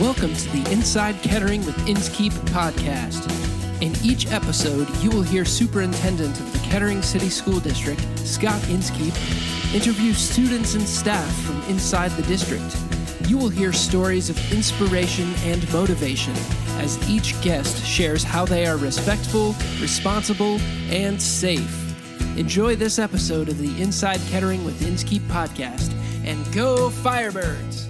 Welcome to the Inside Kettering with Innskeep podcast. In each episode, you will hear Superintendent of the Kettering City School District, Scott Innskeep, interview students and staff from inside the district. You will hear stories of inspiration and motivation as each guest shares how they are respectful, responsible, and safe. Enjoy this episode of the Inside Kettering with Innskeep podcast, and go Firebirds!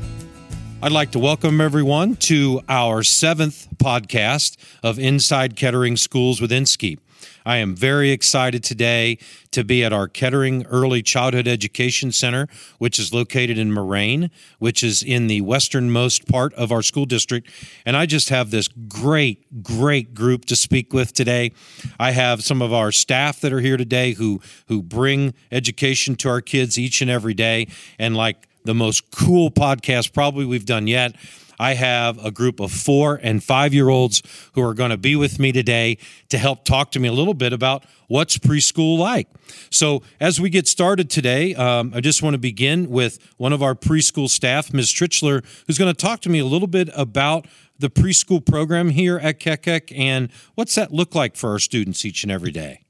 I'd like to welcome everyone to our seventh podcast of Inside Kettering Schools with Innskeep. I am very excited today to be at our Kettering Early Childhood Education Center, which is located in Moraine, which is in the westernmost part of our school district. And I just have this great group to speak with today. I have some of our staff that are here today who bring education to our kids each and every day. And like the most cool podcast probably we've done yet, I have a group of 4 and 5-year-olds who are going to be with me today to help talk to me a little bit about what's preschool like. So as we get started today, I just want to begin with one of our preschool staff, Ms. Tritschler, who's going to talk to me a little bit about the preschool program here at Keck and what's that look like for our students each and every day.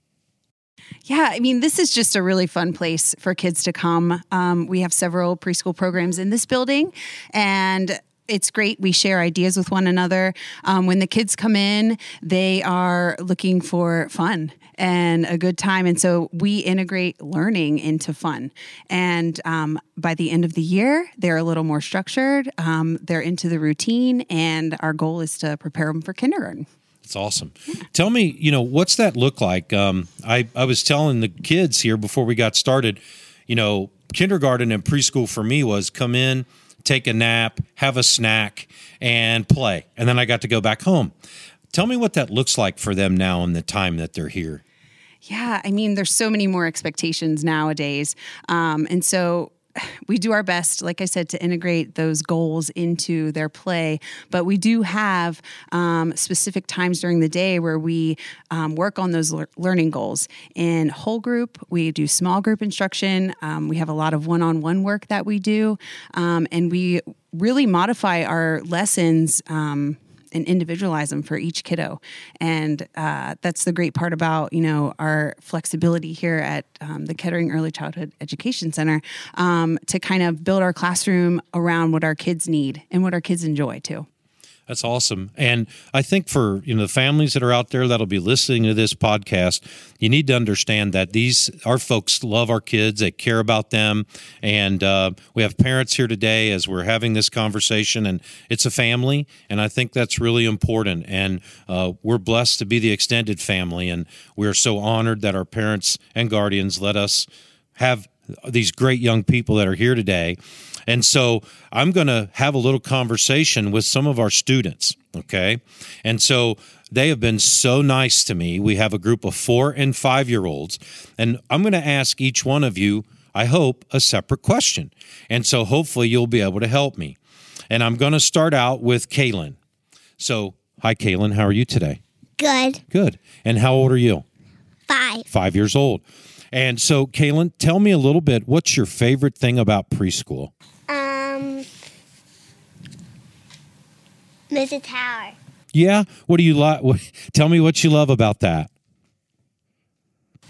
Yeah, I mean, this is just a really fun place for kids to come. We have several preschool programs in this building, and it's great. We share ideas with one another. When the kids come in, they are looking for fun and a good time. And so we integrate learning into fun. And by the end of the year, they're a little more structured. They're into the routine, and our goal is to prepare them for kindergarten. It's awesome. Tell me, what's that look like? I was telling the kids here before we got started, kindergarten and preschool for me was come in, take a nap, have a snack, and play. And then I got to go back home. Tell me what that looks like for them now in the time that they're here. Yeah, I mean, there's so many more expectations nowadays. And so we do our best, like I said, to integrate those goals into their play. But we do have specific times during the day where we work on those learning goals. In whole group, we do small group instruction. We have a lot of one-on-one work that we do. And we really modify our lessons and individualize them for each kiddo. And that's the great part about, our flexibility here at the Kettering Early Childhood Education Center to kind of build our classroom around what our kids need and what our kids enjoy too. That's awesome. And I think for the families that are out there that'll be listening to this podcast, you need to understand that our folks love our kids, they care about them, and we have parents here today as we're having this conversation, and it's a family, and I think that's really important, and we're blessed to be the extended family, and we're so honored that our parents and guardians let us have these great young people that are here today. And so I'm going to have a little conversation with some of our students, okay? And so they have been so nice to me. We have a group of 4 and 5-year-olds, and I'm going to ask each one of you, I hope, a separate question. And so hopefully you'll be able to help me. And I'm going to start out with Kaylin. So, hi, Kaylin. How are you today? Good. Good. And how old are you? 5. 5 years old. And so, Kaylin, tell me a little bit, what's your favorite thing about preschool? Mrs. Howard. Yeah? What do you like? Tell me what you love about that.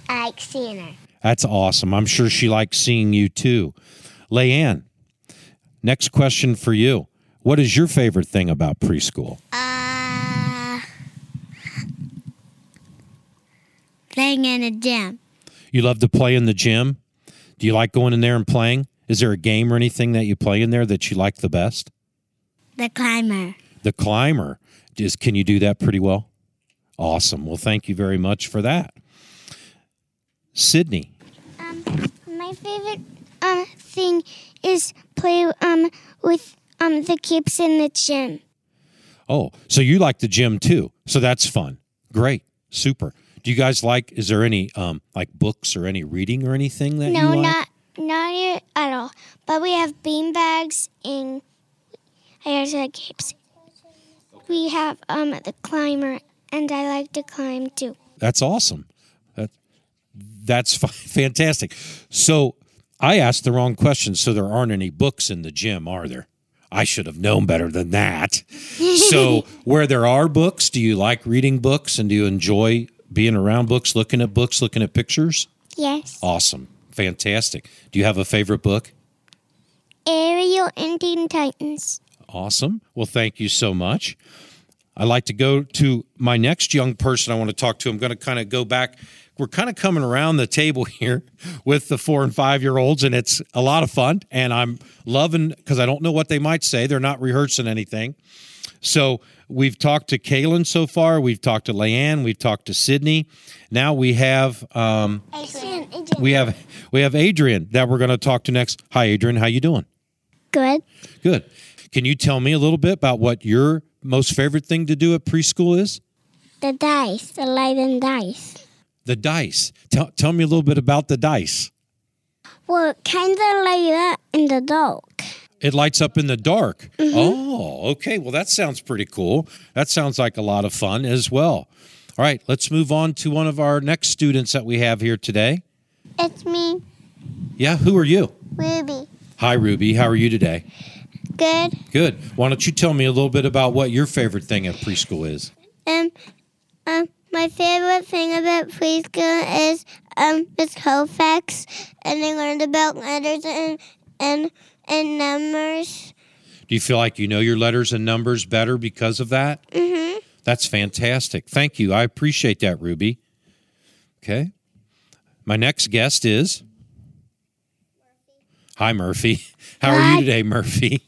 I like seeing her. That's awesome. I'm sure she likes seeing you, too. Leanne, next question for you. What is your favorite thing about preschool? Playing in a gym. You love to play in the gym? Do you like going in there and playing? Is there a game or anything that you play in there that you like the best? The climber. The climber. Can you do that pretty well? Awesome. Well, thank you very much for that. Sydney. My favorite thing is play with the kids in the gym. Oh, so you like the gym too. So that's fun. Great. Super. Do you guys like, is there any, books or any reading or anything that you like? No, not at all. But we have beanbags and I also like games. We have the climber, and I like to climb, too. That's awesome. That's fantastic. So I asked the wrong question, so there aren't any books in the gym, are there? I should have known better than that. So where there are books, do you like reading books and do you enjoy being around books, looking at pictures? Yes. Awesome. Fantastic. Do you have a favorite book? Ariel and Teen Titans. Awesome. Well, thank you so much. I'd like to go to my next young person I want to talk to. I'm going to kind of go back. We're kind of coming around the table here with the 4 and 5-year-olds, and it's a lot of fun, and I'm loving because I don't know what they might say. They're not rehearsing anything. So we've talked to Kaylin so far. We've talked to Leanne. We've talked to Sydney. Now we have Adrian. We have Adrian that we're going to talk to next. Hi, Adrian. How you doing? Good. Good. Can you tell me a little bit about what your most favorite thing to do at preschool is? The dice, the light and dice. The dice. Tell me a little bit about the dice. Well, it kind of lights up in the dark. It lights up in the dark? Mm-hmm. Oh, okay. Well, that sounds pretty cool. That sounds like a lot of fun as well. All right, let's move on to one of our next students that we have here today. It's me. Yeah, who are you? Ruby. Hi, Ruby. How are you today? Good. Good. Why don't you tell me a little bit about what your favorite thing at preschool is? My favorite thing about preschool is Miss Koufax, and I learned about letters and numbers. Do you feel like you know your letters and numbers better because of that? Mm-hmm. That's fantastic. Thank you. I appreciate that, Ruby. Okay. My next guest is... Hi, Murphy. How are you today, Murphy?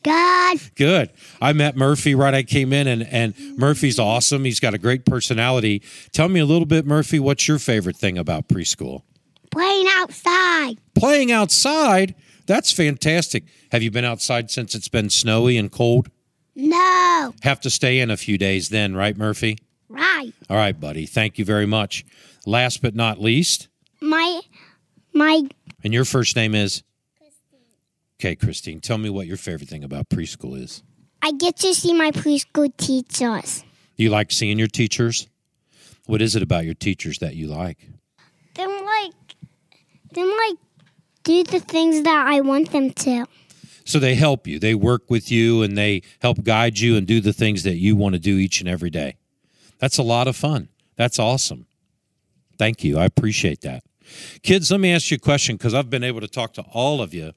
Good. I met Murphy right I came in, and Murphy's awesome. He's got a great personality. Tell me a little bit, Murphy, what's your favorite thing about preschool? Playing outside. Playing outside? That's fantastic. Have you been outside since it's been snowy and cold? No. Have to stay in a few days then, right, Murphy? Right. All right, buddy. Thank you very much. Last but not least. And your first name is? Okay, Christine, tell me what your favorite thing about preschool is. I get to see my preschool teachers. You like seeing your teachers? What is it about your teachers that you like? They do the things that I want them to. So they help you. They work with you, and they help guide you and do the things that you want to do each and every day. That's a lot of fun. That's awesome. Thank you. I appreciate that. Kids, let me ask you a question because I've been able to talk to all of you.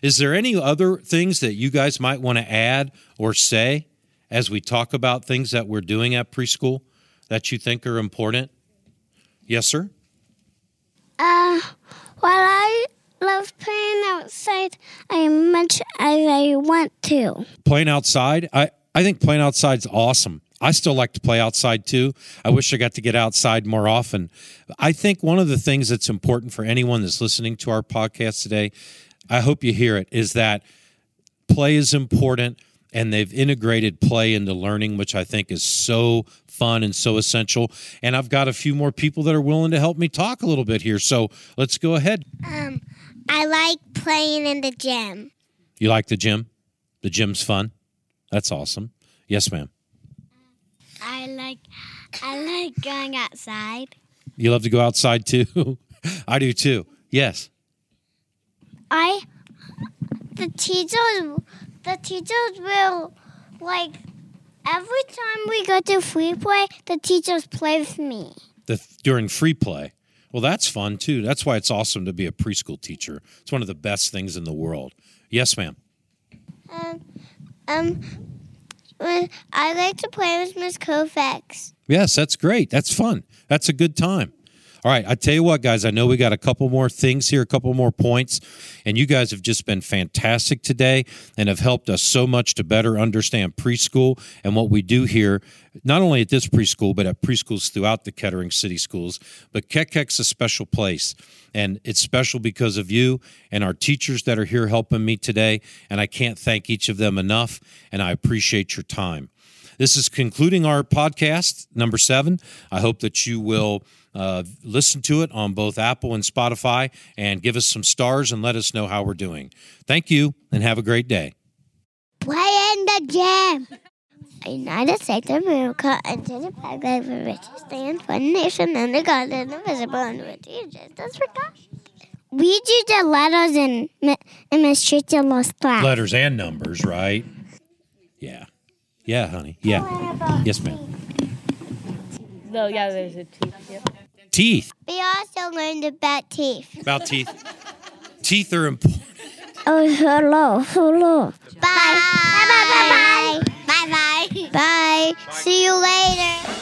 Is there any other things that you guys might want to add or say as we talk about things that we're doing at preschool that you think are important? Yes, sir? Well, I love playing outside as much as I want to. Playing outside? I think playing outside's awesome. I still like to play outside, too. I wish I got to get outside more often. I think one of the things that's important for anyone that's listening to our podcast today, I hope you hear it, is that play is important, and they've integrated play into learning, which I think is so fun and so essential. And I've got a few more people that are willing to help me talk a little bit here, so let's go ahead. I like playing in the gym. You like the gym? The gym's fun? That's awesome. Yes, ma'am. I like going outside. You love to go outside too? I do too. Yes. The teachers will, like, every time we go to free play, the teachers play with me. During free play? Well, that's fun too. That's why it's awesome to be a preschool teacher. It's one of the best things in the world. Yes, ma'am. I like to play with Miss Koufax. Yes, that's great. That's fun. That's a good time. All right, I tell you what, guys, I know we got a couple more things here, a couple more points, and you guys have just been fantastic today and have helped us so much to better understand preschool and what we do here, not only at this preschool, but at preschools throughout the Kettering City Schools. But Ketkek's a special place, and it's special because of you and our teachers that are here helping me today, and I can't thank each of them enough, and I appreciate your time. This is concluding our podcast, number 7. I hope that you will listen to it on both Apple and Spotify and give us some stars and let us know how we're doing. Thank you and have a great day. Play in the gym. United States of America and to the flag of the richest land, one nation under God, indivisible, and with justice for God. We do the letters and Miss Tritschler lost track. Letters and numbers, right? Yeah. Yeah, honey. Yeah. Yes, ma'am. No, yeah, there's a teeth. Yep. Teeth. We also learned about teeth. About teeth. Teeth are important. Oh, hello. Bye. Bye. Bye. Bye. Bye. Bye. Bye. See you later.